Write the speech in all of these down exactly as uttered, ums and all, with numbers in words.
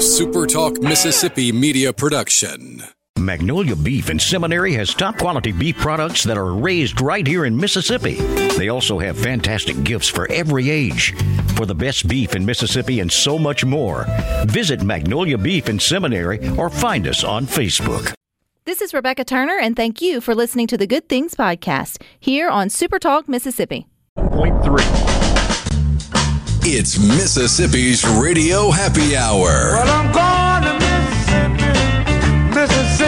a Super Talk Mississippi media production. Magnolia Beef and Seminary has top quality beef products that are raised right here in Mississippi. They also have fantastic gifts for every age. For the best beef in Mississippi and so much more, visit Magnolia Beef and Seminary or find us on Facebook. This is Rebecca Turner, and thank you for listening to the Good Things podcast here on Super Talk Mississippi. Point three. It's Mississippi's Radio Happy Hour. Well, I'm going to Mississippi,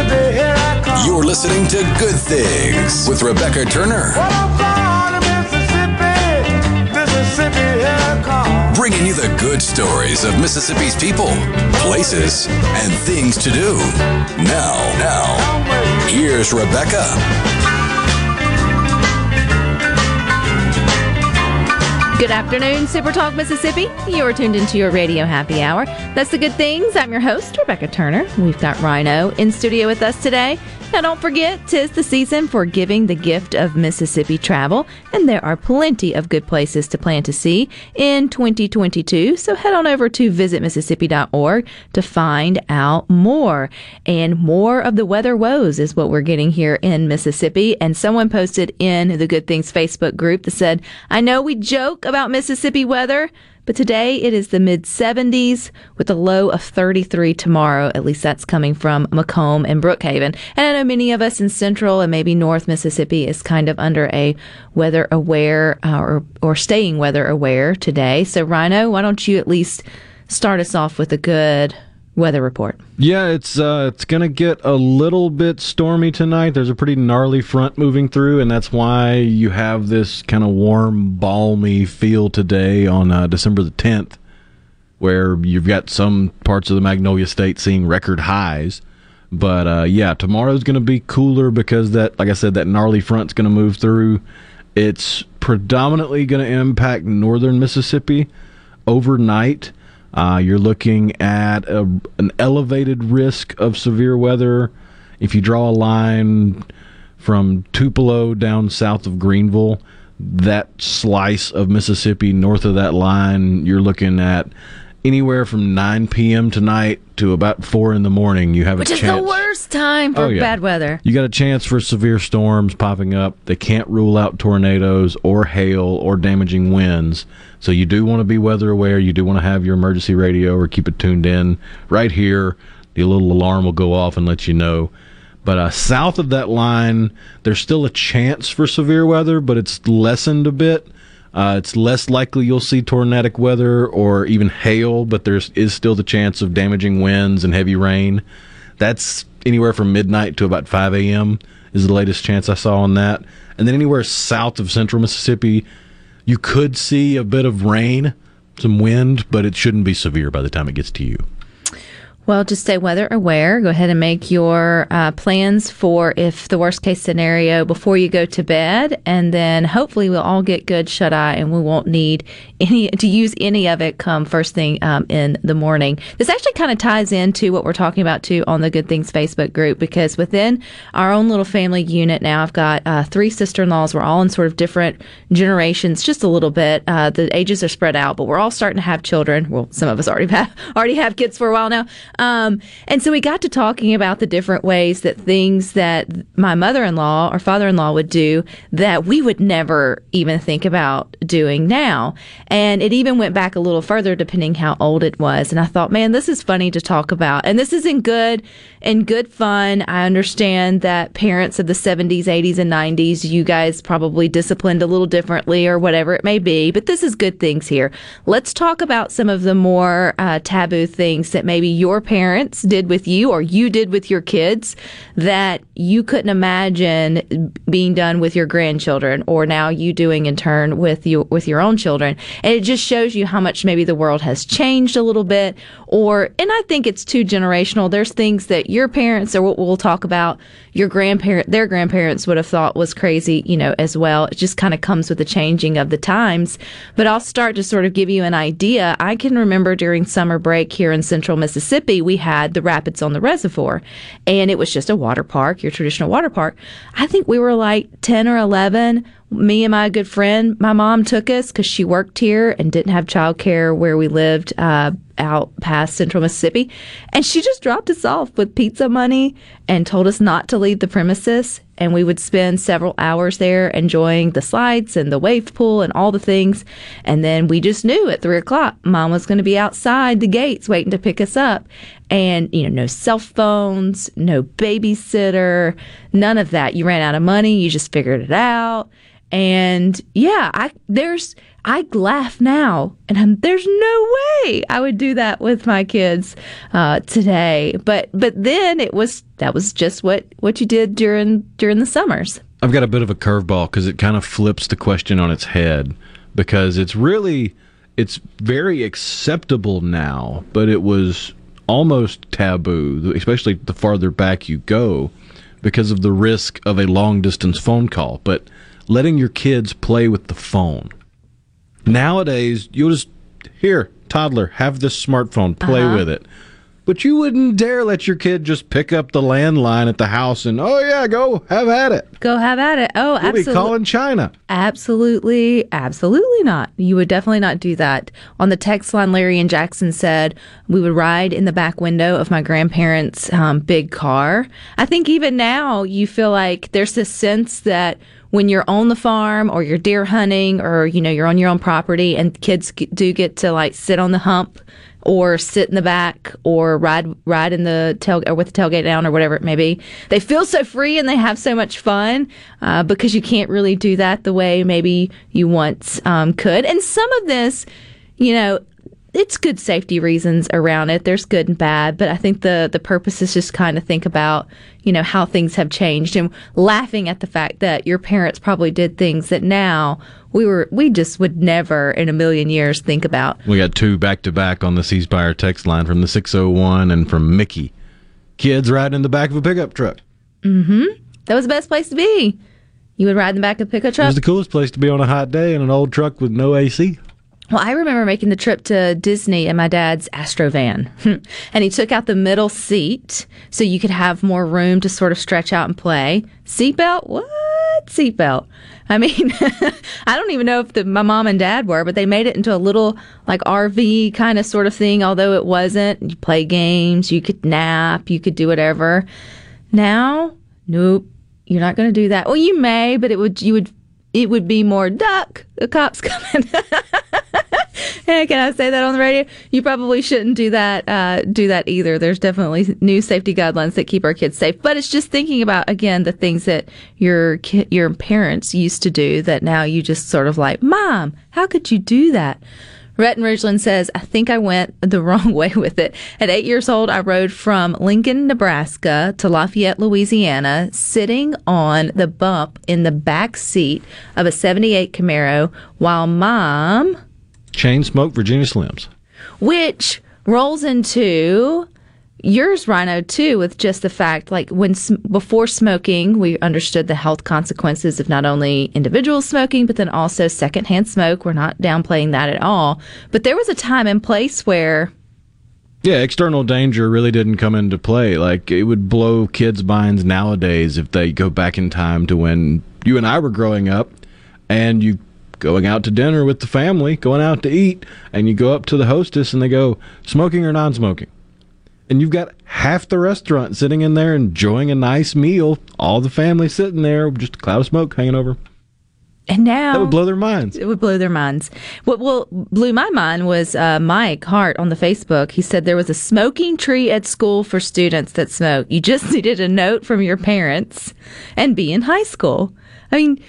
Mississippi, here I come. You're listening to Good Things with Rebecca Turner. Well, I'm going to Mississippi, Mississippi, here I come. Bringing you the good stories of Mississippi's people, places, and things to do. Now, now, here's Rebecca. Good afternoon, Super Talk Mississippi. You are tuned into your radio happy hour. That's the Good Things. I'm your host, Rebecca Turner. We've got Rhino in studio with us today. Now, don't forget, 'tis the season for giving the gift of Mississippi travel, and there are plenty of good places to plan to see in twenty twenty-two. So head on over to visit mississippi dot org to find out more. And more of the weather woes is what we're getting here in Mississippi. And someone posted in the Good Things Facebook group that said, I know we joke about Mississippi weather, but today it is the mid seventies with a low of thirty-three tomorrow. At least that's coming from Macomb and Brookhaven. And I know many of us in central and maybe north Mississippi is kind of under a weather aware uh, or, or staying weather aware today. So, Rhino, why don't you at least start us off with a good weather report? Yeah, it's uh, it's going to get a little bit stormy tonight. There's a pretty gnarly front moving through, and that's why you have this kind of warm, balmy feel today on uh, December the tenth, where you've got some parts of the Magnolia State seeing record highs. But, uh, yeah, tomorrow's going to be cooler because, that, like I said, that gnarly front's going to move through. It's predominantly going to impact northern Mississippi overnight. Uh, you're looking at a, an elevated risk of severe weather if you draw a line from Tupelo down south of Greenville. That slice of Mississippi north of that line, you're looking at anywhere from nine p.m. tonight to about four in the morning. You have Which a chance. Which is the worst time for oh, yeah. bad weather. You got a chance for severe storms popping up. They can't rule out tornadoes or hail or damaging winds. So you do want to be weather aware. You do want to have your emergency radio or keep it tuned in. Right here, the little alarm will go off and let you know. But uh, south of that line, there's still a chance for severe weather, but it's lessened a bit. Uh, it's less likely you'll see tornadic weather or even hail, but there is still the chance of damaging winds and heavy rain. That's anywhere from midnight to about five a.m. is the latest chance I saw on that. And then anywhere south of central Mississippi, you could see a bit of rain, some wind, but it shouldn't be severe by the time it gets to you. Well, just stay weather aware. Go ahead and make your uh, plans for if the worst case scenario before you go to bed. And then hopefully we'll all get good shut eye and we won't need any to use any of it come first thing um, in the morning. This actually kind of ties into what we're talking about, too, on the Good Things Facebook group, because within our own little family unit now, I've got uh, three sister-in-laws. We're all in sort of different generations, just a little bit. Uh, the ages are spread out, but we're all starting to have children. Well, some of us already have, already have kids for a while now. Um, and so we got to talking about the different ways that things that my mother-in-law or father-in-law would do that we would never even think about doing now. And it even went back a little further depending how old it was. And I thought, man, this is funny to talk about. And this is in good, in good fun. I understand that parents of the seventies, eighties, and nineties, you guys probably disciplined a little differently or whatever it may be. But this is Good Things here. Let's talk about some of the more uh, taboo things that maybe your parents did with you or you did with your kids that you couldn't imagine being done with your grandchildren, or now you doing in turn with your with your own children. And it just shows you how much maybe the world has changed a little bit, or and I think it's too generational. There's things that your parents or what we'll talk about your grandparent their grandparents would have thought was crazy, you know, as well. It just kind of comes with the changing of the times. But I'll start to sort of give you an idea. I can remember during summer break here in central Mississippi, we had the rapids on the reservoir, and it was just a water park, your traditional water park. I think we were like ten or eleven me and my good friend, my mom took us because she worked here and didn't have childcare where we lived uh, out past central Mississippi. And she just dropped us off with pizza money and told us not to leave the premises. And we would spend several hours there enjoying the slides and the wave pool and all the things. And then we just knew at three o'clock, mom was going to be outside the gates waiting to pick us up. And, you know, no cell phones, no babysitter, none of that. You ran out of money. You just figured it out. And yeah, I there's I laugh now, and I'm, there's no way I would do that with my kids uh, today. But but then it was that was just what, what you did during during the summers. I've got a bit of a curveball because it kind of flips the question on its head, because it's really it's very acceptable now, but it was almost taboo, especially the farther back you go, because of the risk of a long distance phone call. But letting your kids play with the phone. Nowadays, you'll just, here, toddler, have this smartphone, play uh-huh. with it. But you wouldn't dare let your kid just pick up the landline at the house and, oh, yeah, go have at it. Go have at it. Oh, absolutely. We'll be calling China. Absolutely. Absolutely not. You would definitely not do that. On the text line, Larry and Jackson said, we would ride in the back window of my grandparents' um, big car. I think even now you feel like there's this sense that when you're on the farm or you're deer hunting or, you know, you're on your own property and kids do get to, like, sit on the hump or sit in the back or ride ride in the tail or with the tailgate down or whatever it may be. They feel so free and they have so much fun uh, because you can't really do that the way maybe you once um, could. And some of this, you know, it's good safety reasons around it. There's good and bad, but I think the, the purpose is just kind of think about, you know, how things have changed and laughing at the fact that your parents probably did things that now we were we just would never in a million years think about. We got two back-to-back on the C Spire text line from the six oh one and from Mickey. Kids riding in the back of a pickup truck. Mm-hmm. That was the best place to be. You would ride in the back of a pickup truck? It was the coolest place to be on a hot day in an old truck with no A C. Well, I remember making the trip to Disney in my dad's Astrovan, and he took out the middle seat so you could have more room to sort of stretch out and play. Seatbelt? What seatbelt? I mean, I don't even know if the, my mom and dad were, but they made it into a little like R V kind of sort of thing, although it wasn't. You play games, you could nap, you could do whatever. Now, nope, you're not going to do that. Well, you may, but it would you would it would be more duck. The cops coming. Can I say that on the radio? You probably shouldn't do that uh, do that either. There's definitely new safety guidelines that keep our kids safe. But it's just thinking about, again, the things that your ki- your parents used to do that now you just sort of like, Mom, how could you do that? Rhett in Richland says, I think I went the wrong way with it. At eight years old, I rode from Lincoln, Nebraska to Lafayette, Louisiana, sitting on the bump in the back seat of a seventy-eight Camaro while Mom chain smoked Virginia Slims. Which rolls into yours, Rhino, too, with just the fact, like, when before smoking, we understood the health consequences of not only individual smoking, but then also secondhand smoke. We're not downplaying that at all. But there was a time and place where, yeah, external danger really didn't come into play. Like, it would blow kids' minds nowadays if they go back in time to when you and I were growing up and you going out to dinner with the family, going out to eat, and you go up to the hostess and they go, smoking or non-smoking? And you've got half the restaurant sitting in there enjoying a nice meal, all the family sitting there, just a cloud of smoke hanging over. And now, that would blow their minds. It would blow their minds. What well, blew my mind was uh, Mike Hart on the Facebook. He said there was a smoking tree at school for students that smoke. You just needed a note from your parents and be in high school. I mean,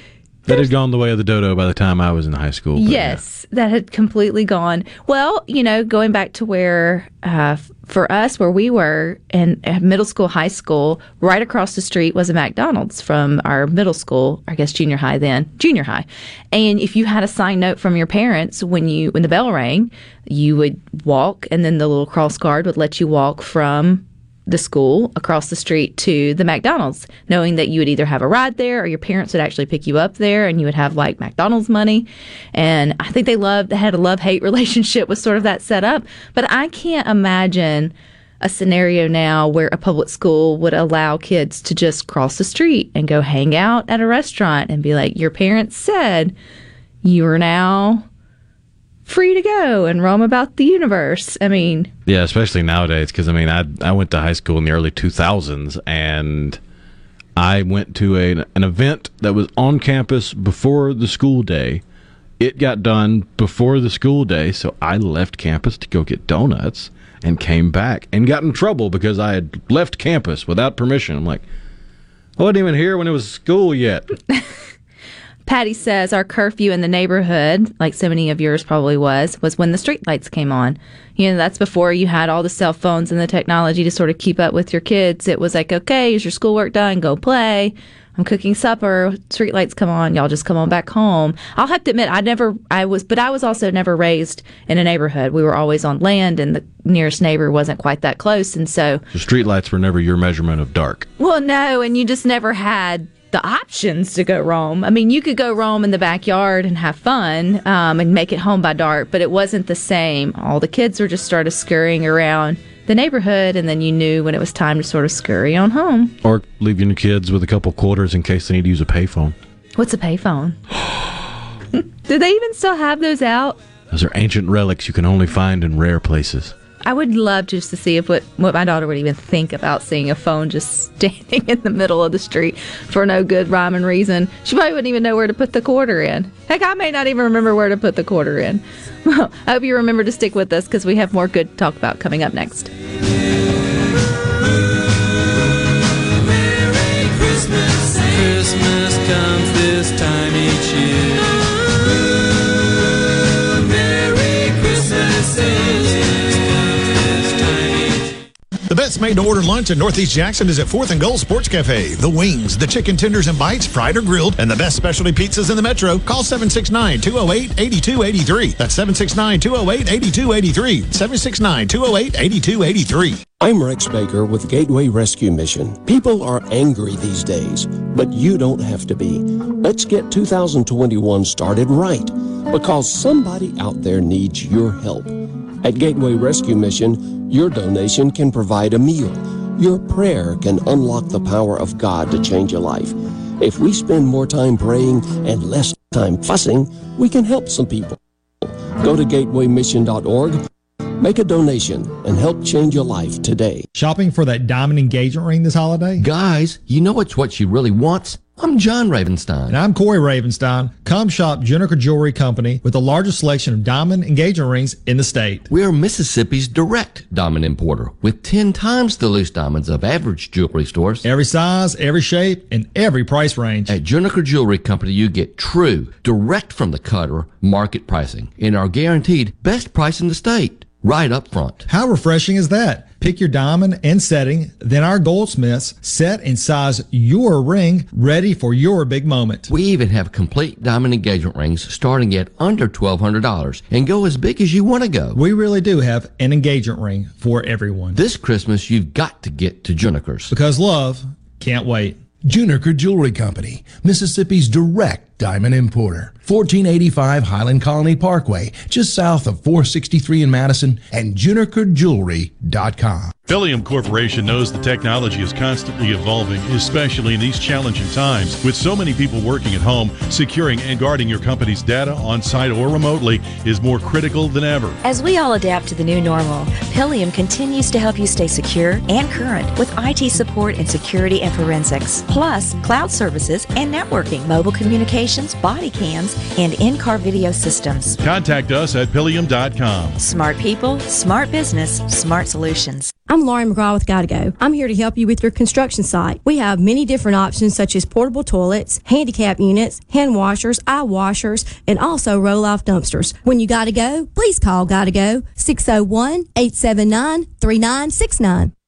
that had gone the way of the dodo by the time I was in high school. Yes, yeah. That had completely gone. Well, you know, going back to where, uh, for us, where we were in middle school, high school, right across the street was a McDonald's from our middle school, I guess junior high then, junior high. And if you had a signed note from your parents when you when the bell rang, you would walk, and then the little cross guard would let you walk from the school across the street to the McDonald's, knowing that you would either have a ride there or your parents would actually pick you up there, and you would have like McDonald's money. And I think they loved, they had a love-hate relationship with sort of that set up. But I can't imagine a scenario now where a public school would allow kids to just cross the street and go hang out at a restaurant and be like, your parents said you are now free to go and roam about the universe. I mean... Yeah, especially nowadays, because, I mean, I I went to high school in the early two thousands, and I went to a, an event that was on campus before the school day. It got done before the school day, so I left campus to go get donuts and came back and got in trouble because I had left campus without permission. I'm like, I wasn't even here when it was school yet. Patty says our curfew in the neighborhood, like so many of yours probably was, was when the streetlights came on. You know, that's before you had all the cell phones and the technology to sort of keep up with your kids. It was like, okay, is your schoolwork done? Go play. I'm cooking supper. Streetlights come on. Y'all just come on back home. I'll have to admit, I never, I was, but I was also never raised in a neighborhood. We were always on land, and the nearest neighbor wasn't quite that close. And so the streetlights were never your measurement of dark. Well, no, and you just never had the options to go roam. I mean, you could go roam in the backyard and have fun um, and make it home by dark, but it wasn't the same. All the kids were just started scurrying around the neighborhood, and then you knew when it was time to sort of scurry on home. Or leaving your kids with a couple quarters in case they need to use a payphone. What's a payphone? Do they even still have those out? Those are ancient relics you can only find in rare places. I would love just to see if what, what my daughter would even think about seeing a phone just standing in the middle of the street for no good rhyme and reason. She probably wouldn't even know where to put the quarter in. Heck, I may not even remember where to put the quarter in. Well, I hope you remember to stick with us because we have more good to talk about coming up next. Merry Christmas. Christmas comes this time each year. The best made-to-order lunch in Northeast Jackson is at fourth and Gold Sports Cafe. The wings, the chicken tenders and bites, fried or grilled, and the best specialty pizzas in the metro. Call seven six nine, two oh eight, eight two eight three. That's seven six nine, two oh eight, eight two eight three. seven six nine, two oh eight, eight two eight three. I'm Rex Baker with Gateway Rescue Mission. People are angry these days, but you don't have to be. Let's get two thousand twenty-one started right, because somebody out there needs your help. At Gateway Rescue Mission, your donation can provide a meal. Your prayer can unlock the power of God to change a life. If we spend more time praying and less time fussing, we can help some people. Go to gateway mission dot org. Make a donation and help change your life today. Shopping for that diamond engagement ring this holiday? Guys, you know it's what she really wants. I'm John Ravenstein. And I'm Corey Ravenstein. Come shop Juniker Jewelry Company with the largest selection of diamond engagement rings in the state. We are Mississippi's direct diamond importer with ten times the loose diamonds of average jewelry stores. Every size, every shape, and every price range. At Juniker Jewelry Company, you get true, direct from the cutter, market pricing and our guaranteed best price in the state. Right up front. How refreshing is that? Pick your diamond and setting, then our goldsmiths set and size your ring ready for your big moment. We even have complete diamond engagement rings starting at under twelve hundred dollars and go as big as you want to go. We really do have an engagement ring for everyone. This Christmas, you've got to get to Juniker's. Because love can't wait. Juniker Jewelry Company, Mississippi's direct diamond importer. fourteen eighty-five Highland Colony Parkway, just south of four sixty-three in Madison, and juniker jewelry dot com. Phylium Corporation knows the technology is constantly evolving, especially in these challenging times. With so many people working at home, securing and guarding your company's data on-site or remotely is more critical than ever. As we all adapt to the new normal, Phylium continues to help you stay secure and current with I T support and security and forensics, plus cloud services and networking, mobile communications, body cams, and in-car video systems. Contact us at Pilium dot com. Smart people, smart business, smart solutions. I'm Lauren McGraw with Gotta Go. I'm here to help you with your construction site. We have many different options such as portable toilets, handicap units, hand washers, eye washers, and also roll-off dumpsters. When you gotta go, please call Gotta Go, six oh one, eight seven nine, three nine six nine.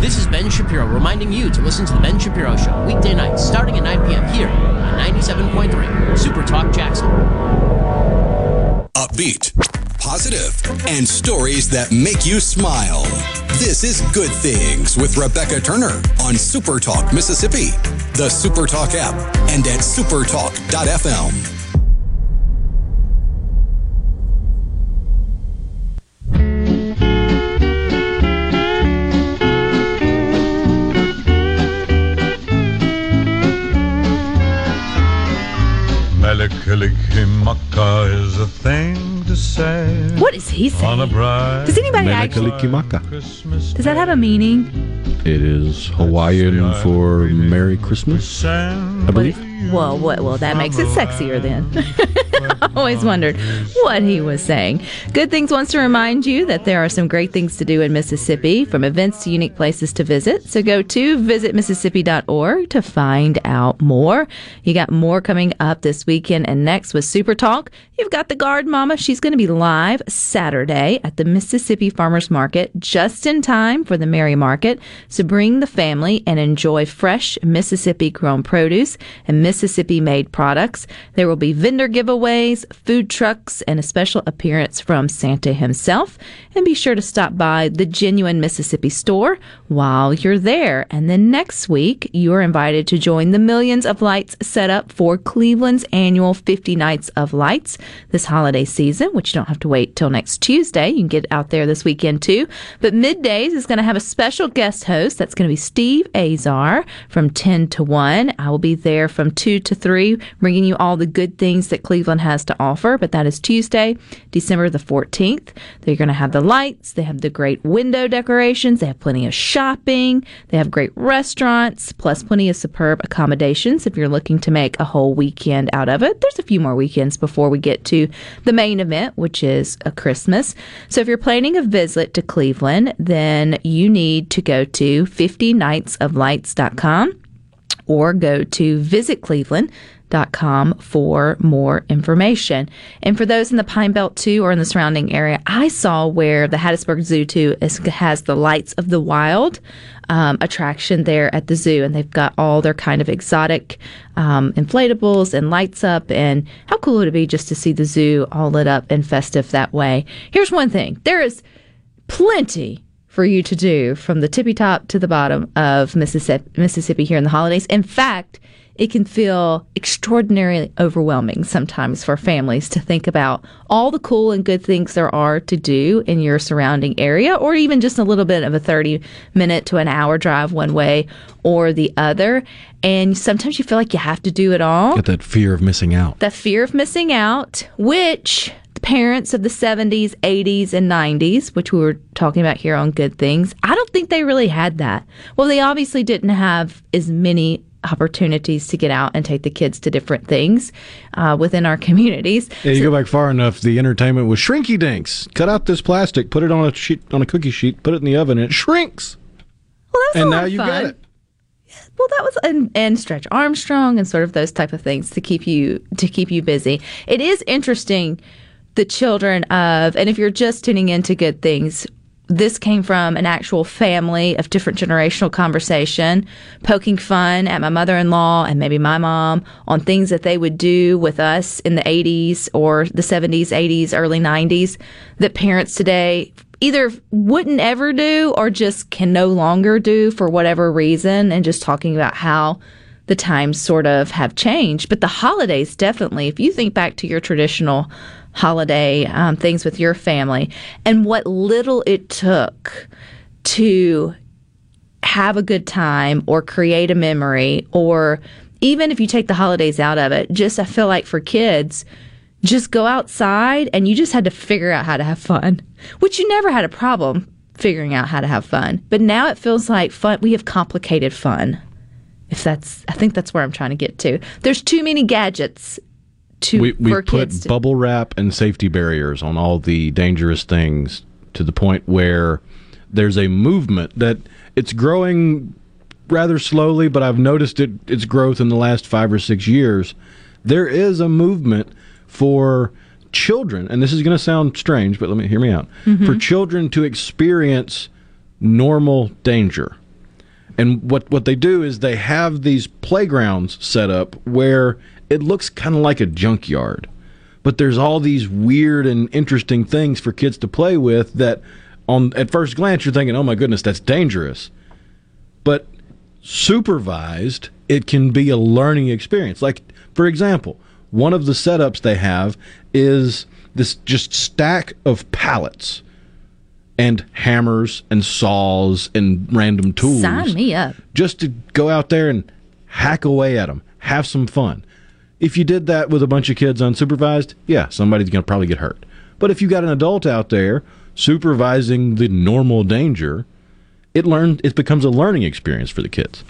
This is Ben Shapiro reminding you to listen to The Ben Shapiro Show weekday nights starting at nine p.m. here on ninety-seven point three Super Talk Jackson. Upbeat, positive, and stories that make you smile. This is Good Things with Rebecca Turner on Super Talk Mississippi, the Super Talk app, and at supertalk dot f m. Maka is a thing to say. What is he saying? Does anybody actually? Does that have a meaning? It is Hawaiian for Merry Christmas, I believe. Well, what, well, that makes it sexier then. I always wondered what he was saying. Good Things wants to remind you that there are some great things to do in Mississippi, from events to unique places to visit. So go to visit mississippi dot org to find out more. You got more coming up this weekend and next with Super Talk. You've got the Guard Mama. She's going to be live Saturday at the Mississippi Farmers Market just in time for the Merry Market. So bring the family and enjoy fresh Mississippi-grown produce and Mississippi-made products. There will be vendor giveaways, food trucks, and a special appearance from Santa himself. And be sure to stop by the Genuine Mississippi Store while you're there. And then next week, you're invited to join the millions of lights set up for Cleveland's annual fifty Nights of Lights this holiday season, which you don't have to wait till next Tuesday. You can get out there this weekend, too. But Middays is going to have a special guest host. That's going to be Steve Azar from ten to one. I will be there from two to three, bringing you all the good things that Cleveland has to offer. But that is Tuesday, December the fourteenth. They're going to have the lights. They have the great window decorations. They have plenty of shopping. They have great restaurants, plus plenty of superb accommodations if you're looking to make a whole weekend out of it. There's a few more weekends before we get to the main event, which is a Christmas. So if you're planning a visit to Cleveland, then you need to go to fifty nights of lights dot com. Or go to visit cleveland dot com for more information. And for those in the Pine Belt, too, or in the surrounding area, I saw where the Hattiesburg Zoo, too, is, has the Lights of the Wild um, attraction there at the zoo. And they've got all their kind of exotic um, inflatables and lights up. And how cool would it be just to see the zoo all lit up and festive that way? Here's one thing. There is plenty for you to do from the tippy top to the bottom of Mississippi, Mississippi here in the holidays. In fact, it can feel extraordinarily overwhelming sometimes for families to think about all the cool and good things there are to do in your surrounding area, or even just a little bit of a thirty minute to an hour drive one way or the other. And sometimes you feel like you have to do it all. Got that fear of missing out. That fear of missing out, which the parents of the seventies, eighties, and nineties, which we were talking about here on Good Things, I don't think they really had that. Well, they obviously didn't have as many opportunities to get out and take the kids to different things uh, within our communities. Yeah, you so, go back far enough, the entertainment was shrinky dinks. Cut out this plastic, put it on a sheet, on a cookie sheet, put it in the oven, and it shrinks. Well, that's and a lot now of you fun. Got it. Well, that was and, and Stretch Armstrong and sort of those type of things to keep you to keep you busy. It is interesting. The children of, and if you're just tuning into Good Things, this came from an actual family of different generational conversation, poking fun at my mother-in-law and maybe my mom on things that they would do with us in the eighties or the seventies, eighties, early nineties that parents today either wouldn't ever do or just can no longer do for whatever reason, and just talking about how the times sort of have changed. But the holidays, definitely, if you think back to your traditional holiday um, things with your family and what little it took to have a good time or create a memory, or even if you take the holidays out of it, just I feel like for kids, just go outside and you just had to figure out how to have fun, which you never had a problem figuring out how to have fun. But now it feels like fun. We have complicated fun. If that's, I think that's where I'm trying to get to. There's too many gadgets. To, we we put to. bubble wrap and safety barriers on all the dangerous things to the point where there's a movement that it's growing rather slowly, but I've noticed it, its growth in the last five or six years. There is a movement for children, and this is going to sound strange, but let me hear me out, mm-hmm. for children to experience normal danger. And what, what they do is they have these playgrounds set up where it looks kind of like a junkyard, but there's all these weird and interesting things for kids to play with that on at first glance you're thinking, oh my goodness, that's dangerous. But supervised, it can be a learning experience. Like, for example, one of the setups they have is this just stack of pallets and hammers and saws and random tools. Sign me up. Just to go out there and hack away at them, have some fun. If you did that with a bunch of kids unsupervised, yeah, somebody's going to probably get hurt. But if you got an adult out there supervising the normal danger, it learned, it becomes a learning experience for the kids.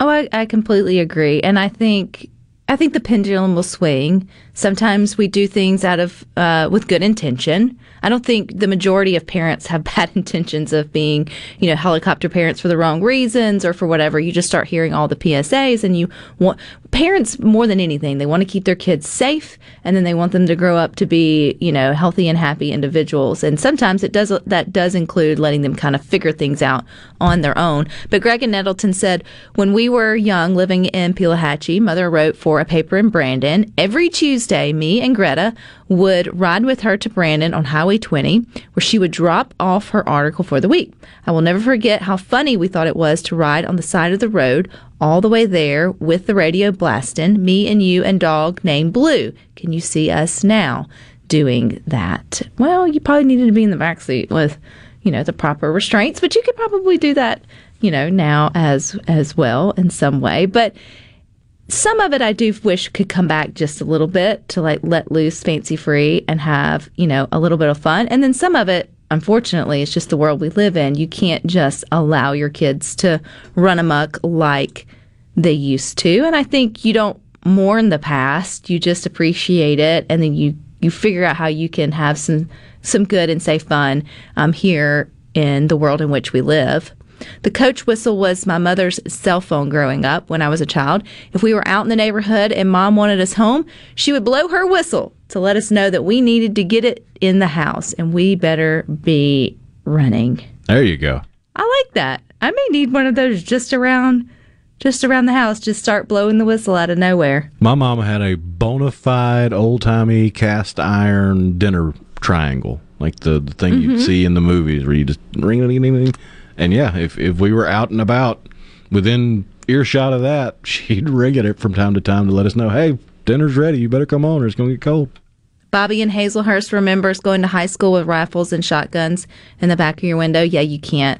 Oh, I, I completely agree. And I think I think the pendulum will swing. Sometimes we do things out of uh, with good intention. I don't think the majority of parents have bad intentions of being, you know, helicopter parents for the wrong reasons or for whatever. You just start hearing all the P S As, and you want parents more than anything. They want to keep their kids safe, and then they want them to grow up to be, you know, healthy and happy individuals. And sometimes it does that does include letting them kind of figure things out on their own. But Greg and Nettleton said, when we were young, living in Pelahatchie, Mother wrote for a paper in Brandon. Every Tuesday, me and Greta would ride with her to Brandon on Highway twenty, where she would drop off her article for the week. I will never forget how funny we thought it was to ride on the side of the road all the way there with the radio blasting, me and you and dog named Blue. Can you see us now doing that? Well, you probably needed to be in the backseat with, you know, the proper restraints, but you could probably do that, you know, now as as well in some way. But some of it I do wish could come back just a little bit to, like, let loose, fancy free, and have, you know, a little bit of fun. And then some of it, unfortunately, it's just the world we live in. You can't just allow your kids to run amok like they used to. And I think you don't mourn the past. You just appreciate it, and then you, you figure out how you can have some, some good and safe fun um, here in the world in which we live. The coach whistle was my mother's cell phone growing up when I was a child. If we were out in the neighborhood and Mom wanted us home, she would blow her whistle to let us know that we needed to get it in the house and we better be running. There you go. I like that. I may need one of those just around, just around the house. Just start blowing the whistle out of nowhere. My mom had a bona fide old-timey cast iron dinner triangle, like the, the thing mm-hmm. you'd see in the movies where you just ring ring ring ring. And yeah, if, if we were out and about within earshot of that, she'd ring at it from time to time to let us know, hey, dinner's ready. You better come on or it's going to get cold. Bobby in Hazelhurst remembers going to high school with rifles and shotguns in the back of your window. Yeah, you can't.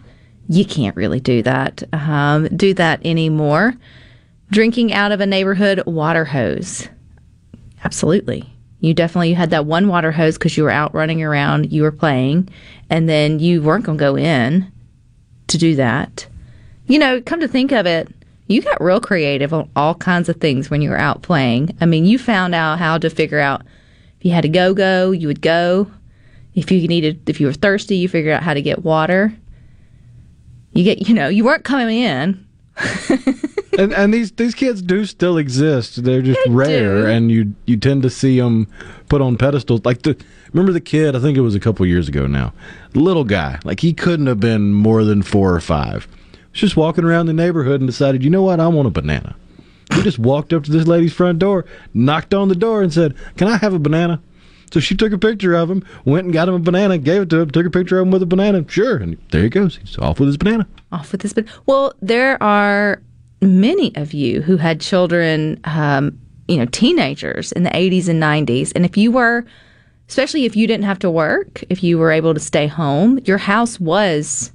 You can't really do that. Um, do that anymore. Drinking out of a neighborhood water hose. Absolutely. You definitely had that one water hose because you were out running around. You were playing. And then you weren't going to go in to do that. You know, come to think of it, you got real creative on all kinds of things when you were out playing. I mean, you found out how to figure out if you had a go-go, you would go. If you needed, if you were thirsty, you figured out how to get water. You get, you know, you weren't coming in. and and these, these kids do still exist. They're just they rare, do. and you you tend to see them put on pedestals. Like the remember the kid? I think it was a couple years ago now. Little guy, like he couldn't have been more than four or five. Was just walking around the neighborhood and decided, you know what? I want a banana. He just walked up to this lady's front door, knocked on the door, and said, "Can I have a banana?" So she took a picture of him, went and got him a banana, gave it to him, took a picture of him with a banana. Sure, and there he goes. He's off with his banana. Off with his banana. Well, there are many of you who had children, um, you know, teenagers in the eighties and nineties. And if you were, especially if you didn't have to work, if you were able to stay home, your house was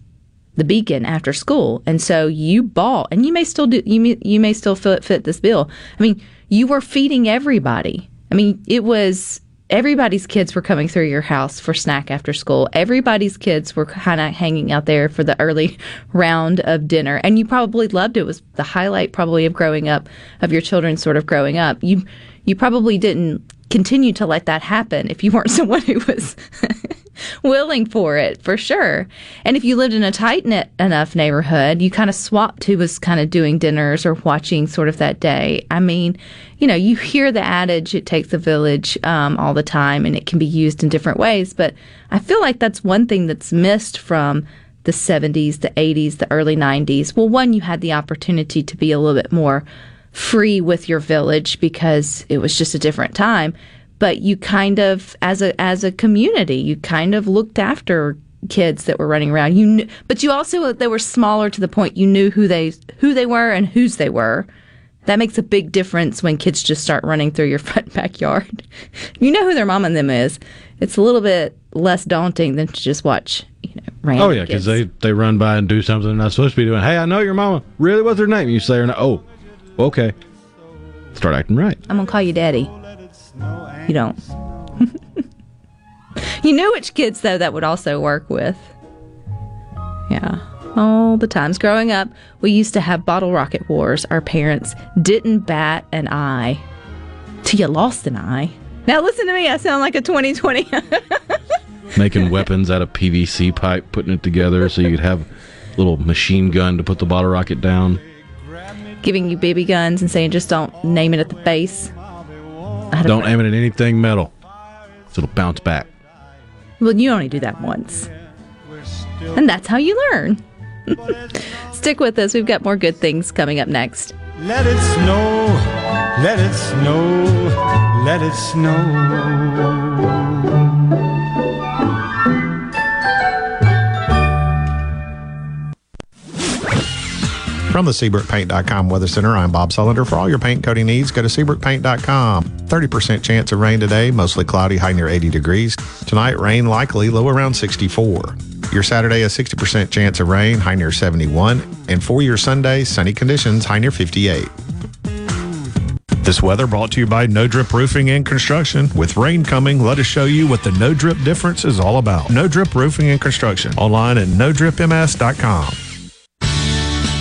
the beacon after school. And so you bought, and you may still do, you may, you may still fit, fit this bill. I mean, you were feeding everybody. I mean, it was... Everybody's kids were coming through your house for snack after school. Everybody's kids were kind of hanging out there for the early round of dinner. And you probably loved it. It was the highlight probably of growing up, of your children sort of growing up. You you probably didn't continue to let that happen if you weren't someone who was willing for it, for sure. And if you lived in a tight-knit enough neighborhood, you kind of swapped who was kind of doing dinners or watching sort of that day. I mean, you know, you hear the adage, it takes a village um, all the time, and it can be used in different ways. But I feel like that's one thing that's missed from the seventies, the eighties, the early nineties. Well, one, you had the opportunity to be a little bit more free with your village because it was just a different time. But you kind of, as a as a community, you kind of looked after kids that were running around. You, kn- but you also, they were smaller to the point you knew who they who they were and whose they were. That makes a big difference when kids just start running through your front backyard. You know who their mom and them is. It's a little bit less daunting than to just watch, you know, random. Oh yeah, because they they run by and do something they're not supposed to be doing. Hey, I know your mama. Really, what's her name? You say her name. Oh, okay. Start acting right. I'm gonna call you daddy. You don't. You knew which kids, though, that would also work with. Yeah. All the times. Growing up, we used to have bottle rocket wars. Our parents didn't bat an eye till you lost an eye. Now listen to me. I sound like a twenty twenty. Making weapons out of P V C pipe, putting it together so you could have a little machine gun to put the bottle rocket down. Giving you B B guns and saying just don't aim it at the face. Don't friend. aim it at anything metal, so it'll bounce back. Well, you only do that once. And that's how you learn. Stick with us. We've got more good things coming up next. Let it snow. Let it snow. Let it snow. From the Seabrook Paint dot com Weather Center, I'm Bob Sullender. For all your paint coating needs, go to Seabrook Paint dot com. thirty percent chance of rain today, mostly cloudy, high near eighty degrees. Tonight, rain likely, low around sixty-four. Your Saturday, a sixty percent chance of rain, high near seventy-one. And for your Sunday, sunny conditions, high near fifty-eight. This weather brought to you by No Drip Roofing and Construction. With rain coming, let us show you what the No Drip difference is all about. No Drip Roofing and Construction. Online at no drip m s dot com.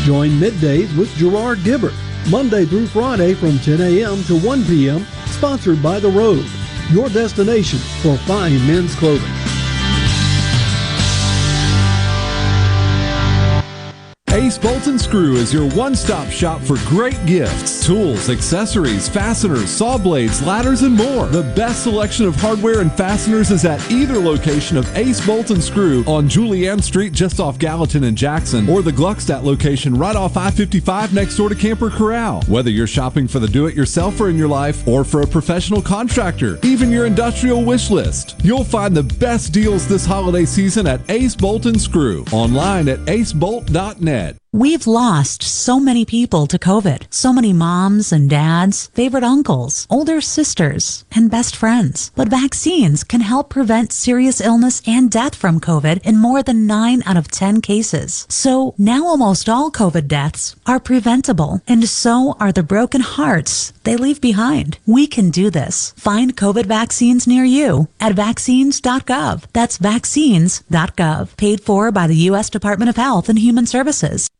Join Middays with Gerard Gibbert, Monday through Friday from ten a.m. to one p.m., sponsored by The Road, your destination for fine men's clothing. Ace Bolt and Screw is your one-stop shop for great gifts, tools, accessories, fasteners, saw blades, ladders, and more. The best selection of hardware and fasteners is at either location of Ace Bolt and Screw on Julianne Street just off Gallatin and Jackson, or the Gluckstadt location right off I fifty-five next door to Camper Corral. Whether you're shopping for the do-it-yourselfer in your life or for a professional contractor, even your industrial wish list, you'll find the best deals this holiday season at Ace Bolt and Screw, online at ace bolt dot net. We've lost so many people to COVID. So many moms and dads, favorite uncles, older sisters, and best friends. But vaccines can help prevent serious illness and death from COVID in more than nine out of ten cases. So now almost all COVID deaths are preventable, and so are the broken hearts they leave behind. We can do this. Find COVID vaccines near you at vaccines dot gov. That's vaccines dot gov. Paid for by the U S Department of Health and Human Services.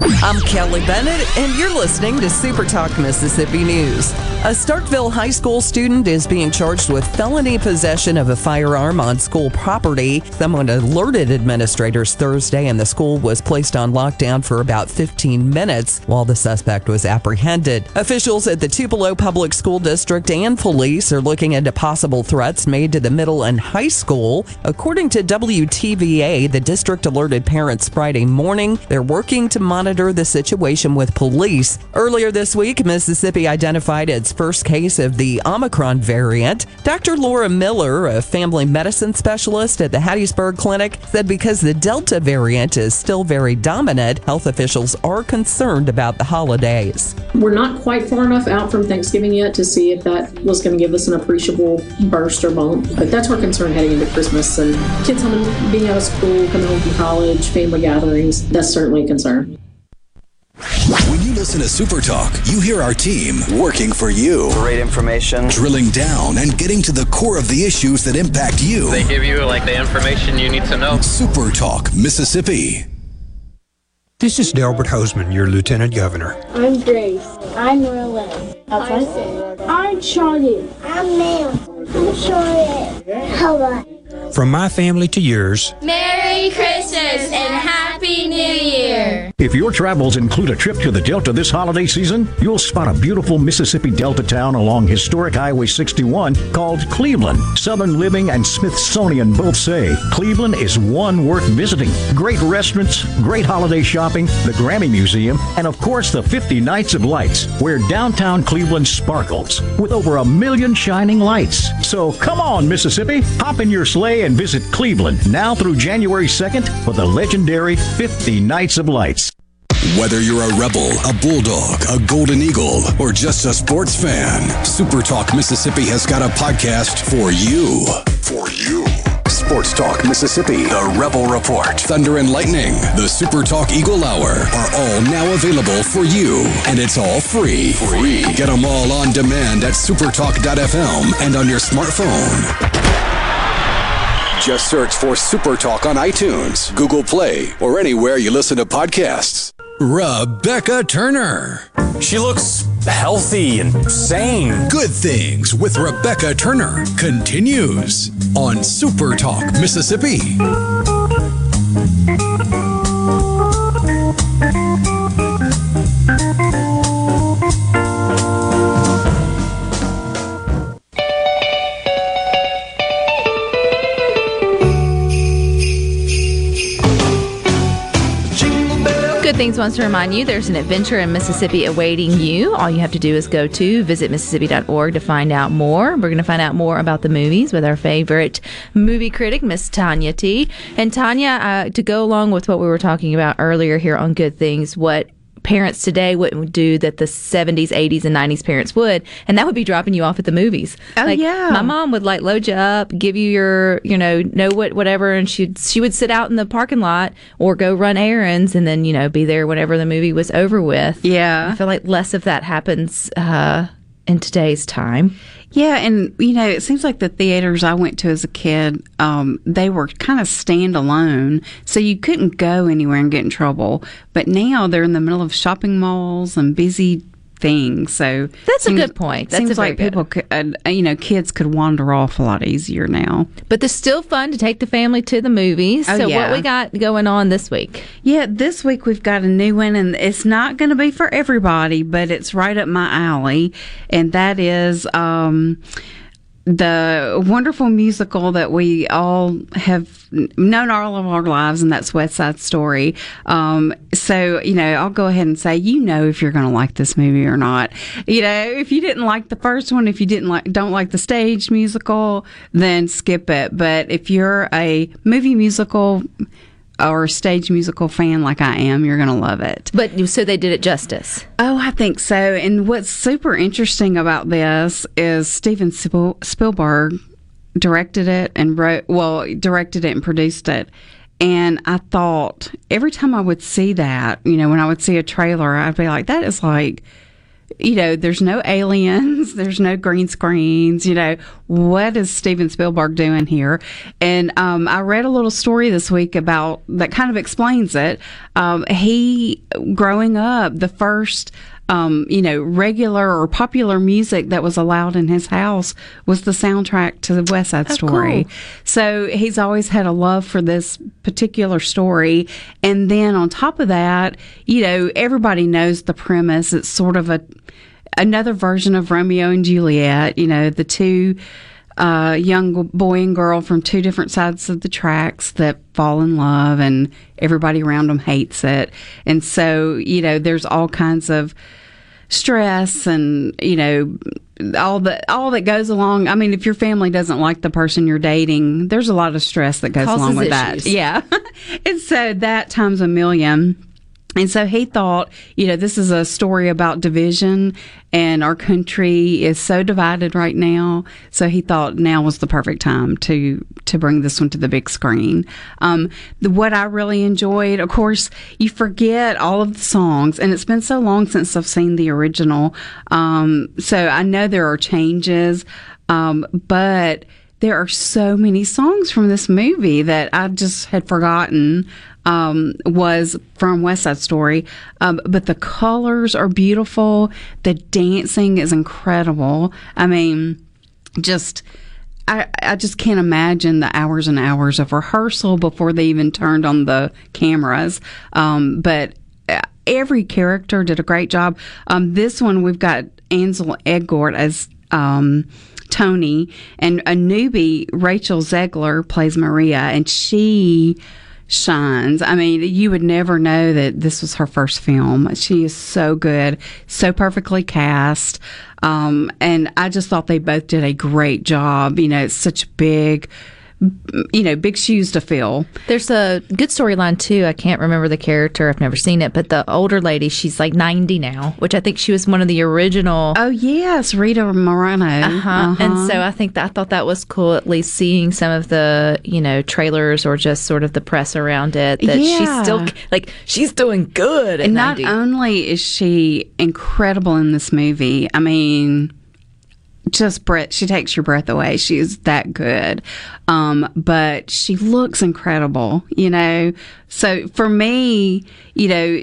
I'm Kelly Bennett, and you're listening to Super Talk Mississippi News. A Starkville high school student is being charged with felony possession of a firearm on school property. Someone alerted administrators Thursday, and the school was placed on lockdown for about fifteen minutes while the suspect was apprehended. Officials at the Tupelo Public School District and police are looking into possible threats made to the middle and high school. According to W T V A, the district alerted parents Friday morning. They're working to monitor the situation with police. Earlier this week, Mississippi identified its first case of the Omicron variant. Doctor Laura Miller, a family medicine specialist at the Hattiesburg Clinic, said because the Delta variant is still very dominant, health officials are concerned about the holidays. We're not quite far enough out from Thanksgiving yet to see if that was going to give us an appreciable burst or bump, but that's our concern heading into Christmas and kids home, being out of school, coming home from college, family gatherings. That's certainly a concern. When you listen to Super Talk, you hear our team working for you. Great information. Drilling down and getting to the core of the issues that impact you. They give you like the information you need to know. Super Talk Mississippi. This is Delbert Hoseman, your Lieutenant Governor. I'm Grace. I'm Roland. I'm Charlie. I'm Charlie. I'm Mel. I'm Charlie. Hello. From my family to yours. Merry Christmas and Happy New Year. If your travels include a trip to the Delta this holiday season, you'll spot a beautiful Mississippi Delta town along historic Highway sixty-one called Cleveland. Southern Living and Smithsonian both say Cleveland is one worth visiting. Great restaurants, great holiday shopping, the Grammy Museum, and of course the fifty nights of Lights, where downtown Cleveland sparkles with over a million shining lights. So come on, Mississippi, hop in your sleigh and visit Cleveland now through January second for the legendary fifty nights of Lights. Whether you're a Rebel, a Bulldog, a Golden Eagle, or just a sports fan, Super Talk Mississippi has got a podcast for you. For you. Sports Talk Mississippi, The Rebel Report, Thunder and Lightning, the Super Talk Eagle Hour are all now available for you. And it's all free. Free. Get them all on demand at supertalk dot f m and on your smartphone. Just search for Super Talk on iTunes, Google Play, or anywhere you listen to podcasts. Rebecca Turner. She looks healthy and sane. Good Things with Rebecca Turner continues on Super Talk Mississippi. Good Things wants to remind you there's an adventure in Mississippi awaiting you. All you have to do is go to visit mississippi dot org to find out more. We're going to find out more about the movies with our favorite movie critic, Miss Tanya T. And Tanya, uh, to go along with what we were talking about earlier here on Good Things, what parents today wouldn't do that the seventies, eighties, and nineties parents would, and that would be dropping you off at the movies. Oh, like, yeah. My mom would, like, load you up, give you your, you know, know what, whatever, and she'd, she would sit out in the parking lot or go run errands and then, you know, be there whenever the movie was over with. Yeah. I feel like less of that happens uh, in today's time. Yeah, and, you know, it seems like the theaters I went to as a kid, um, they were kind of standalone, so you couldn't go anywhere and get in trouble. But now they're in the middle of shopping malls and busy things, so... That's seems, a good point. That's seems like people could, uh, you know, kids could wander off a lot easier now. But they're still fun to take the family to the movies. Oh, so yeah. What we got going on this week? Yeah, this week we've got a new one, and it's not going to be for everybody, but it's right up my alley, and that is... Um, the wonderful musical that we all have known all of our lives, and that's West Side Story. Um, so, you know, I'll go ahead and say, you know, if you're going to like this movie or not. You know, if you didn't like the first one, if you didn't like, don't like the stage musical, then skip it. But if you're a movie musical or stage musical fan like I am, you're going to love it. But so they did it justice. Oh, I think so. And what's super interesting about this is Steven Spielberg directed it and wrote, well, directed it and produced it. And I thought every time I would see that, you know, when I would see a trailer, I'd be like, that is like you know, there's no aliens, there's no green screens, you know, what is Steven Spielberg doing here? And um, I read a little story this week about that kind of explains it. Um, he, growing up, the first... Um, you know, regular or popular music that was allowed in his house was the soundtrack to the West Side Story. Oh, cool. So he's always had a love for this particular story. And then on top of that, you know, everybody knows the premise. It's sort of a another version of Romeo and Juliet, you know, the two uh, young boy and girl from two different sides of the tracks that fall in love and everybody around them hates it. And so, you know, there's all kinds of stress and, you know, all that all that goes along. I mean, if your family doesn't like the person you're dating, there's a lot of stress that goes along with that. Yeah. And so that times a million. And so he thought, you know, this is a story about division, and our country is so divided right now. So he thought now was the perfect time to to bring this one to the big screen. Um, the, what I really enjoyed, of course, you forget all of the songs, and it's been so long since I've seen the original. Um, so I know there are changes, um, but there are so many songs from this movie that I just had forgotten um, was from West Side Story. Um, but the colors are beautiful. The dancing is incredible. I mean, just... I, I just can't imagine the hours and hours of rehearsal before they even turned on the cameras. Um, but every character did a great job. Um, this one, we've got Ansel Elgort as... Um, Tony, and a newbie, Rachel Zegler, plays Maria, and she shines. I mean, you would never know that this was her first film. She is so good, so perfectly cast, um, and I just thought they both did a great job. You know, it's such big, you know, big shoes to fill. There's a good storyline, too. I can't remember the character. I've never seen it. But the older lady, she's like ninety now, which I think she was one of the original. Oh, yes. Rita Moreno. Uh-huh. Uh-huh. And so I think that, I thought that was cool, at least seeing some of the, you know, trailers or just sort of the press around it. That yeah. She's still, like, she's doing good at and ninety. Not only is she incredible in this movie, I mean... Just breath. She takes your breath away. She is that good. Um, but she looks incredible, you know. So for me, you know,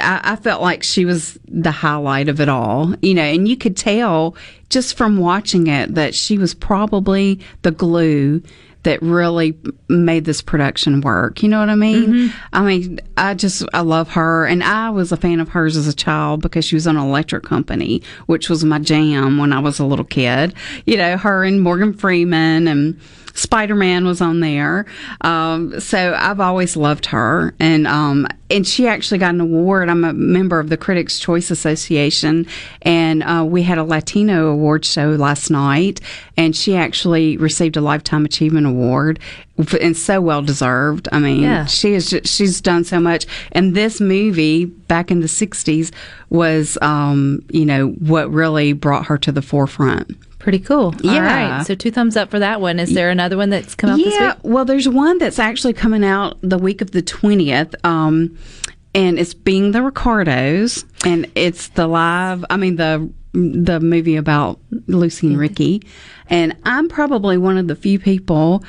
I, I felt like she was the highlight of it all, you know. And you could tell just from watching it that she was probably the glue that really made this production work. You know what I mean? Mm-hmm. I mean, I just, I love her. And I was a fan of hers as a child because she was on Electric Company, which was my jam when I was a little kid. You know, her and Morgan Freeman and Spider-Man was on there. Um, so I've always loved her. And, um, and she actually got an award. I'm a member of the Critics' Choice Association. And uh, we had a Latino award show last night. And she actually received a Lifetime Achievement Award. And so well-deserved. I mean, yeah. she is just, she's done so much. And this movie, back in the sixties, was, um, you know, what really brought her to the forefront. Pretty cool. Yeah. All right. So two thumbs up for that one. Is there another one that's come out yeah, this week? Yeah. Well, there's one that's actually coming out the week of the twentieth, um, and it's Being the Ricardos, and it's the live, I mean, the the movie about Lucy and Ricky. And I'm probably one of the few people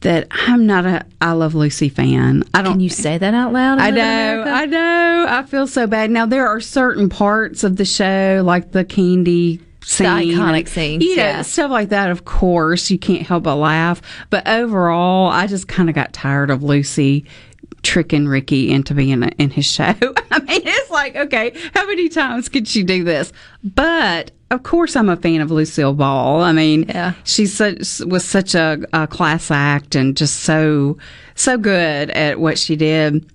that I'm not a I Love Lucy fan. I don't. Can you say that out loud? I know. America? I know. I feel so bad. Now, there are certain parts of the show, like the candy scene, the iconic scenes, you know, yeah. Stuff like that, of course, you can't help but laugh. But overall, I just kind of got tired of Lucy tricking Ricky into being in, in his show. I mean, it's like, okay, how many times could she do this? But, of course, I'm a fan of Lucille Ball. I mean, yeah. she such, was such a, a class act and just so, so good at what she did.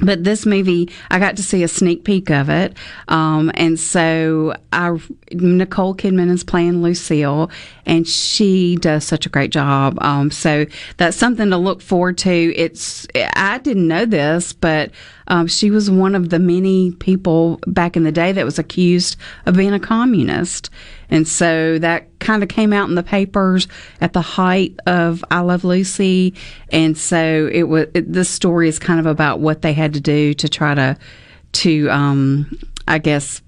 But this movie, I got to see a sneak peek of it, um, and so I, Nicole Kidman is playing Lucille, and she does such a great job. Um, so that's something to look forward to. It's I didn't know this, but um, she was one of the many people back in the day that was accused of being a communist, and so that kind of came out in the papers at the height of I Love Lucy, and so it was. It, this story is kind of about what they had to do to try to, to um, I guess,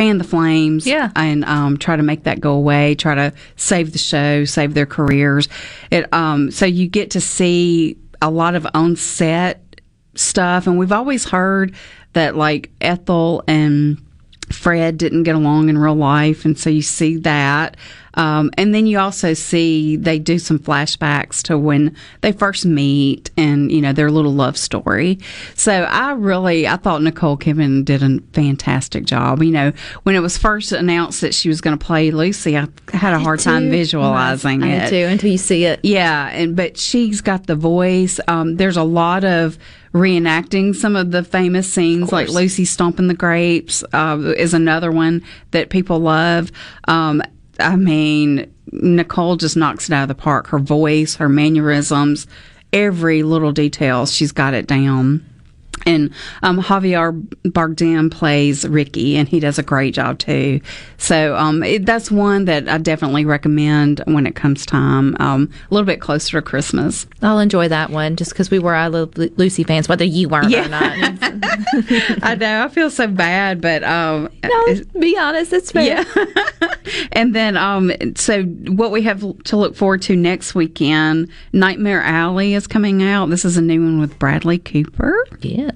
fan the flames, yeah. and um, try to make that go away, try to save the show, save their careers. It um, so you get to see a lot of on-set stuff, and we've always heard that, like, Ethel and Fred didn't get along in real life, and so you see that. Um, and then you also see they do some flashbacks to when they first meet and, you know, their little love story. So I really, I thought Nicole Kidman did a fantastic job. You know, when it was first announced that she was going to play Lucy, I had a I hard do. time visualizing I, I it. I do, until you see it. Yeah, and but she's got the voice. Um, there's a lot of reenacting some of the famous scenes, like Lucy stomping the grapes uh, is another one that people love. Um, I mean, Nicole just knocks it out of the park. Her voice, her mannerisms, every little detail, she's got it down. And um, Javier Bardem plays Ricky, and he does a great job, too. So um, it, that's one that I definitely recommend when it comes time, um, a little bit closer to Christmas. I'll enjoy that one, just because we were I Love Lucy fans, whether you weren't yeah. or not. I know. I feel so bad, but... Um, no, be honest, it's fair. Yeah. And then, um, so what we have to look forward to next weekend, Nightmare Alley is coming out. This is a new one with Bradley Cooper. Yeah.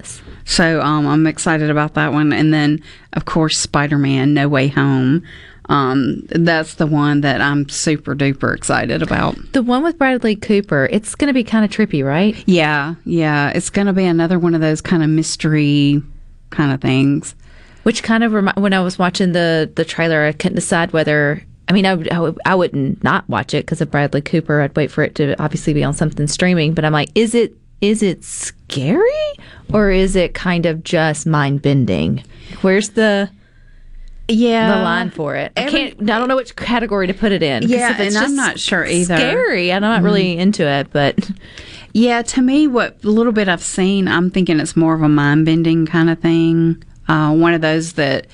So um, I'm excited about that one. And then, of course, Spider-Man, No Way Home. Um, that's the one that I'm super duper excited about. The one with Bradley Cooper, it's going to be kind of trippy, right? Yeah, yeah. It's going to be another one of those kind of mystery kind of things. Which kind of remind, when I was watching the, the trailer, I couldn't decide whether... I mean, I, I, I wouldn't not watch it because of Bradley Cooper. I'd wait for it to obviously be on something streaming. But I'm like, is it... Is it scary or is it kind of just mind bending? Where's the yeah the line for it? I Every, can't. I don't know which category to put it in. Yeah, if it's and just I'm not sure either. Scary. I'm not really mm-hmm. into it, but yeah, to me, what little bit I've seen, I'm thinking it's more of a mind bending kind of thing. Uh, one of those that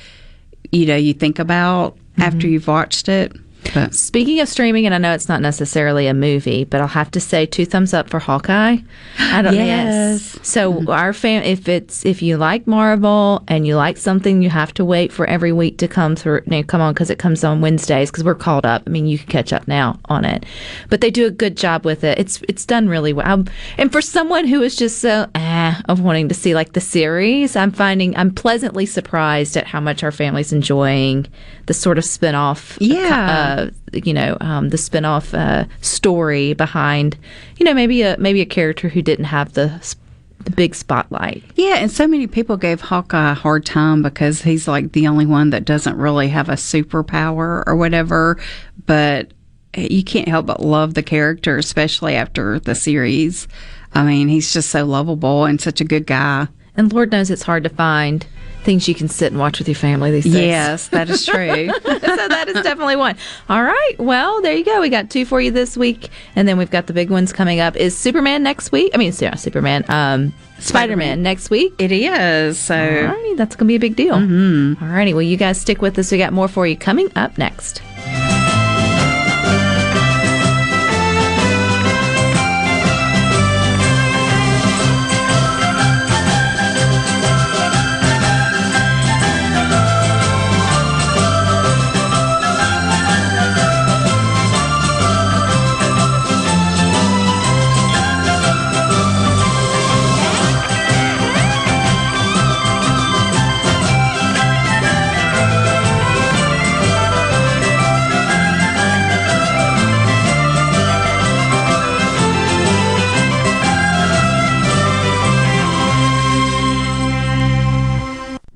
you know you think about mm-hmm. after you've watched it. But. Speaking of streaming, and I know it's not necessarily a movie, but I'll have to say two thumbs up for Hawkeye. I don't yes. know. So mm-hmm. our fam, if it's if you like Marvel and you like something, you have to wait for every week to come through. No, come on, because it comes on Wednesdays because we're called up. I mean, you can catch up now on it, but they do a good job with it. It's it's done really well. I'm, and for someone who is just so ah of wanting to see like the series, I'm finding I'm pleasantly surprised at how much our family's enjoying the sort of spinoff. Yeah. Uh, Uh, you know, um, the spinoff uh, story behind, you know, maybe a maybe a character who didn't have the, sp- the big spotlight. Yeah, and so many people gave Hawkeye a hard time because he's like the only one that doesn't really have a superpower or whatever. But you can't help but love the character, especially after the series. I mean, he's just so lovable and such a good guy. And Lord knows it's hard to find things you can sit and watch with your family these days. Yes, that is true. So that is definitely one. All right. Well, there you go. We got two for you this week. And then we've got the big ones coming up. Is Superman next week? I mean, yeah, Superman. Um, Spider-Man. Spider-Man next week. It is. So. All righty. That's going to be a big deal. Mm-hmm. All righty. Well, you guys stick with us. We got more for you coming up next.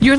You're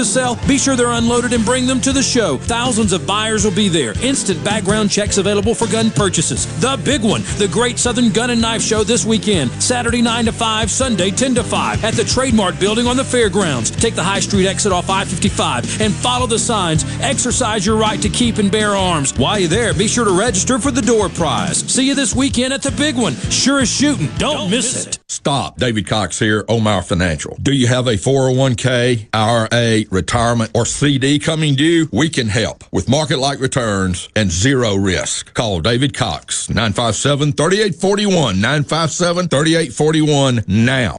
sell? Be sure they're unloaded and bring them to the show. Thousands of buyers will be there. Instant background checks available for gun purchases. The big one, the Great Southern Gun and Knife Show this weekend. Saturday nine to five, Sunday ten to five at the Trademark Building on the fairgrounds. Take the High Street exit off I fifty-five and follow the signs. Exercise your right to keep and bear arms. While you're there, be sure to register for the door prize. See you this weekend at the big one. Sure as shooting. Don't, Don't miss, miss it. it. Stop. David Cox here, Omar Financial. Do you have a four oh one k, I R A, retirement, or C D coming due? We can help with market-like returns and zero risk. Call David Cox, nine five seven, three eight four one, nine five seven, three eight four one now.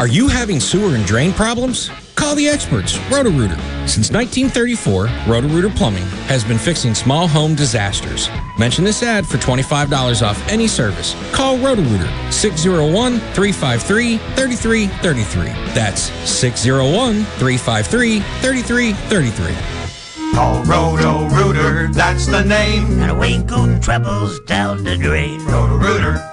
Are you having sewer and drain problems? Call the experts, Roto-Rooter. Since nineteen thirty-four, Roto-Rooter Plumbing has been fixing small home disasters. Mention this ad for twenty-five dollars off any service. Call Roto-Rooter, six oh one, three five three, three three three three. That's six oh one, three five three, three three three three. Call Roto-Rooter, that's the name. And a winkle troubles down the drain. Roto-Rooter.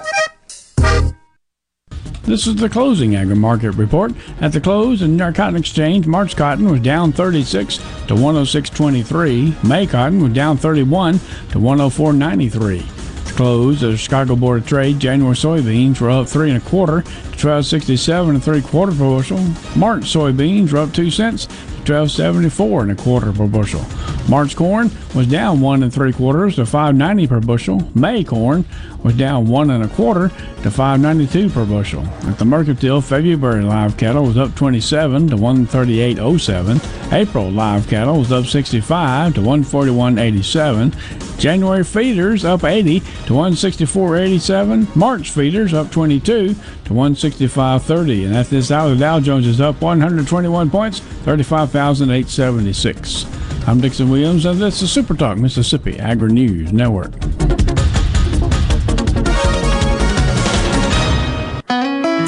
This is the closing agri-market report. At the close in our cotton exchange, March cotton was down thirty-six to one oh six twenty-three. May cotton was down thirty-one to one oh four ninety-three. The close of the Chicago Board of Trade, January soybeans were up three and a quarter to twelve sixty-seven and three quarter per bushel. March soybeans were up two cents to twelve seventy-four and a quarter per bushel. March corn was down one and three quarters to five ninety per bushel. May corn was down one and a quarter to five ninety-two per bushel. At the mercantile, February live cattle was up twenty-seven to one thirty-eight oh seven. April live cattle was up sixty-five to one forty-one eighty-seven. January feeders up eighty to one sixty-four eighty-seven. March feeders up twenty-two to one sixty-five thirty. And at this hour, the Dow Jones is up one hundred twenty-one points, thirty-five thousand eight hundred seventy-six. I'm Dixon Williams, and that's the Super Talk Mississippi Agri-News Network.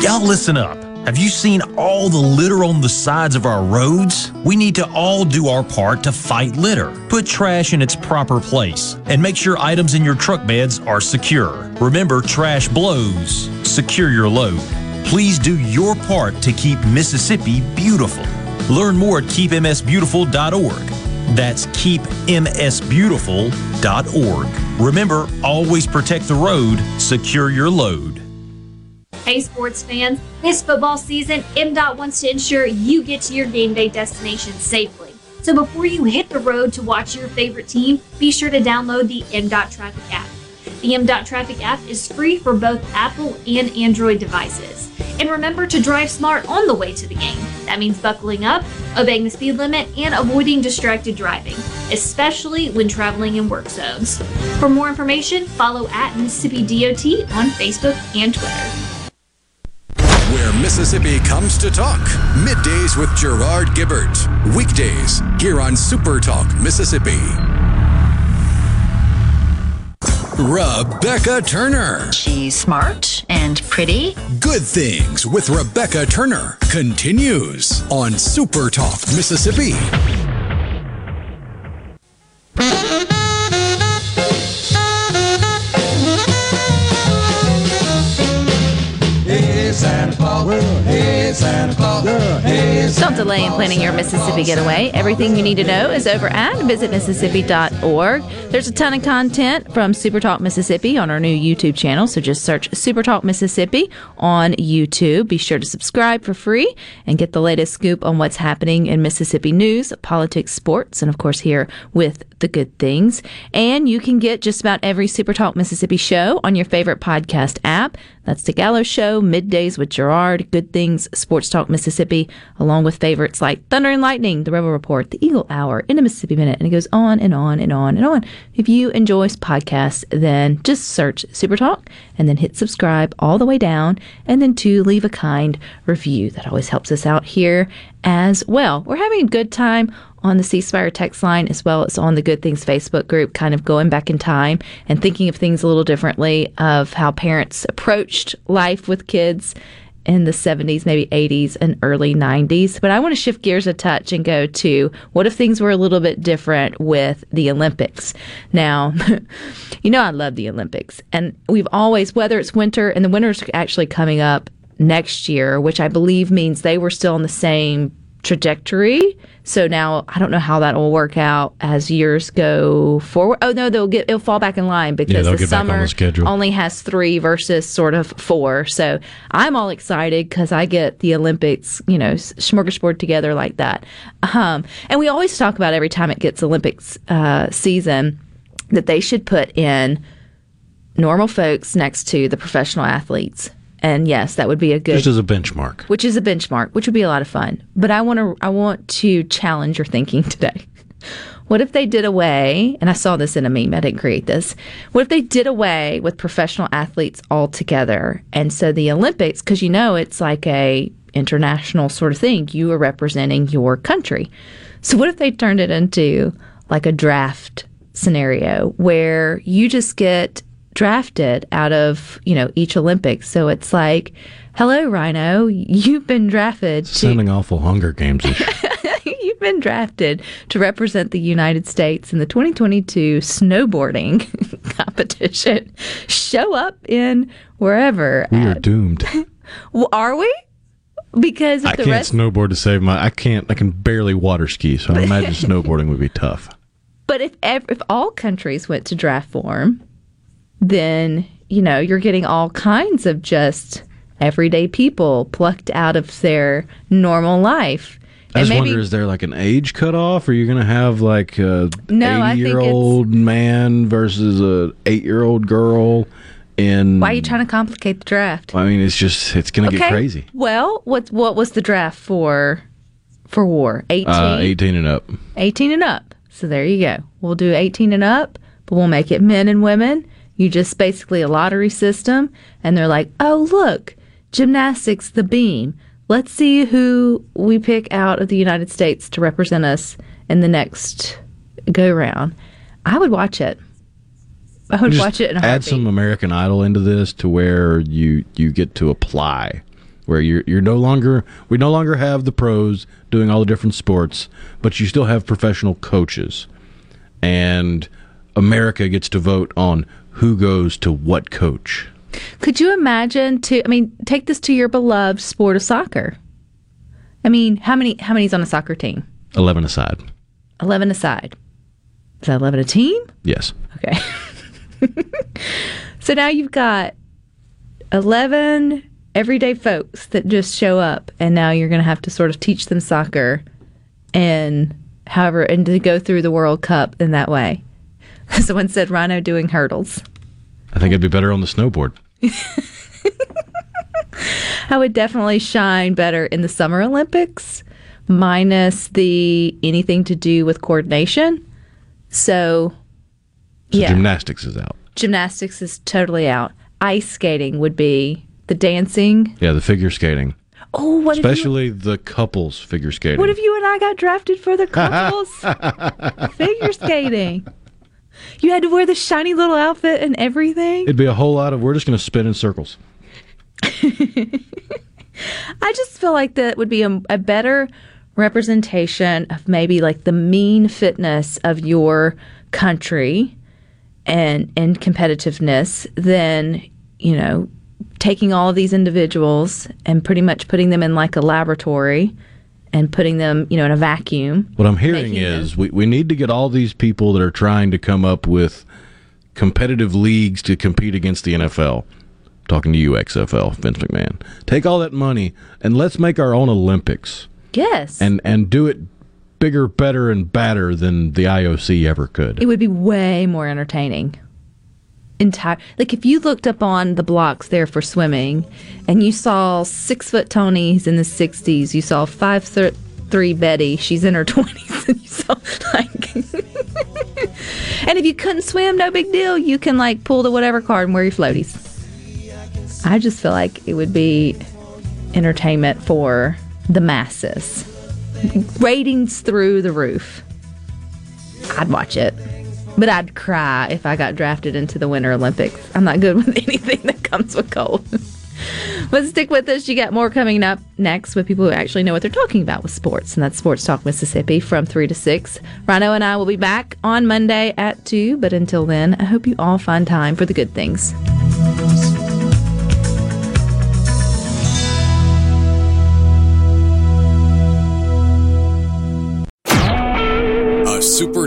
Y'all listen up. Have you seen all the litter on the sides of our roads? We need to all do our part to fight litter. Put trash in its proper place and make sure items in your truck beds are secure. Remember, trash blows. Secure your load. Please do your part to keep Mississippi beautiful. Learn more at keep m s beautiful dot org. That's keep m s beautiful dot org. Remember, always protect the road, secure your load. Hey sports fans, this football season, M DOT wants to ensure you get to your game day destination safely. So before you hit the road to watch your favorite team, be sure to download the M DOT Traffic app. The M DOT Traffic app is free for both Apple and Android devices. And remember to drive smart on the way to the game. That means buckling up, obeying the speed limit, and avoiding distracted driving, especially when traveling in work zones. For more information, follow at Mississippi D O T on Facebook and Twitter. Where Mississippi comes to talk. Middays with Gerard Gibbert. Weekdays here on Super Talk Mississippi. Rebecca Turner. She's smart and pretty. Good Things with Rebecca Turner continues on Super Talk Mississippi. Hey, Santa Claus. Hey, Santa Claus. Hey, Santa Claus. Don't delay in planning your Mississippi getaway. Everything you need to know is over at visit mississippi dot org. There's a ton of content from Super Talk Mississippi on our new YouTube channel, so just search Super Talk Mississippi on YouTube. Be sure to subscribe for free and get the latest scoop on what's happening in Mississippi news, politics, sports, and of course here with The Good Things. And you can get just about every Super Talk Mississippi show on your favorite podcast app. That's The Gallo Show, Middays with Gerard, Good Things, Sports Talk Mississippi, along with favorites like Thunder and Lightning, The Rebel Report, The Eagle Hour, In a Mississippi Minute, and it goes on and on and on and on. If you enjoy podcasts, then just search Super Talk and then hit subscribe all the way down, and then to leave a kind review. That always helps us out here as well. We're having a good time on the C Spire text line as well as on the Good Things Facebook group, kind of going back in time and thinking of things a little differently, of how parents approached life with kids in the seventies, maybe eighties and early nineties. But I want to shift gears a touch and go to what if things were a little bit different with the Olympics. Now, you know I love the Olympics, and we've always, whether it's winter, and the winter's actually coming up next year, which I believe means they were still on the same trajectory. So now I don't know how that will work out as years go forward. Oh no, they'll get it'll fall back in line because yeah, the summer on the only has three versus sort of four. So I'm all excited because I get the Olympics, you know, smorgasbord together like that. Um, and we always talk about every time it gets Olympics uh, season that they should put in normal folks next to the professional athletes. And yes, that would be a good... Just as a benchmark. Which is a benchmark, which would be a lot of fun. But I want to I want to challenge your thinking today. What if they did away, and I saw this in a meme, I didn't create this. What if they did away with professional athletes altogether? And so the Olympics, because you know it's like a international sort of thing. You are representing your country. So what if they turned it into like a draft scenario where you just get drafted out of, you know, each Olympics. So it's like, hello, Rhino, you've been drafted. It's to... Sounding awful Hunger Games-ish. You've been drafted to represent the United States in the twenty twenty-two snowboarding competition. Show up in wherever. We at... are doomed. Well, are we? Because if I the can't rest... snowboard to save my. I can't. I can barely water ski, so I imagine snowboarding would be tough. But if if all countries went to draft form, then, you know, you're getting all kinds of just everyday people plucked out of their normal life. I and just maybe, wonder, is there like an age cutoff? Are you going to have like a no, eighty-year-old man versus a eight-year-old girl? In, Why are you trying to complicate the draft? I mean, it's just, it's going to okay. get crazy. Well, what what was the draft for for war? eighteen? Uh, eighteen and up. eighteen and up. So there you go. We'll do eighteen and up, but we'll make it men and women. You just basically a lottery system, and they're like, oh, look, gymnastics, the beam. Let's see who we pick out of the United States to represent us in the next go-round. I would watch it. I would just watch it in a heartbeat. Add some American Idol into this to where you, you get to apply, where you're, you're no longer – we no longer have the pros doing all the different sports, but you still have professional coaches. And America gets to vote on – who goes to what coach? Could you imagine, to, I mean, take this to your beloved sport of soccer. I mean, how many how many's on a soccer team? eleven aside. eleven aside. Is that eleven a team? Yes. Okay. So now you've got eleven everyday folks that just show up, and now you're going to have to sort of teach them soccer and however, and to go through the World Cup in that way. Someone said Rhino doing hurdles. I think it'd be better on the snowboard. I would definitely shine better in the Summer Olympics, minus the anything to do with coordination. So, so yeah. Gymnastics is out. Gymnastics is totally out. Ice skating would be the dancing. Yeah, the figure skating. Oh, what Especially you, the couples figure skating. What if you and I got drafted for the couples figure skating? You had to wear the shiny little outfit and everything. It'd be a whole lot of, we're just going to spin in circles. I just feel like that would be a, a better representation of maybe like the mean fitness of your country and, and competitiveness than, you know, taking all of these individuals and pretty much putting them in like a laboratory and putting them, you know, in a vacuum. What I'm hearing is we, we need to get all these people that are trying to come up with competitive leagues to compete against the N F L. Talking to you, X F L, Vince McMahon. Take all that money and let's make our own Olympics. Yes. And and do it bigger, better, and badder than the I O C ever could. It would be way more entertaining. Entire, like if you looked up on the blocks there for swimming and you saw six foot Tonys in the sixties, you saw five foot three Betty, she's in her twenties, and you saw like And if you couldn't swim, no big deal. You can, like, pull the whatever card and wear your floaties. I just feel like it would be entertainment for the masses. Ratings through the roof. I'd watch it. But I'd cry if I got drafted into the Winter Olympics. I'm not good with anything that comes with cold. But stick with us. You got more coming up next with people who actually know what they're talking about with sports. And that's Sports Talk Mississippi from three to six. Rhino and I will be back on Monday at two. But until then, I hope you all find time for the good things. Super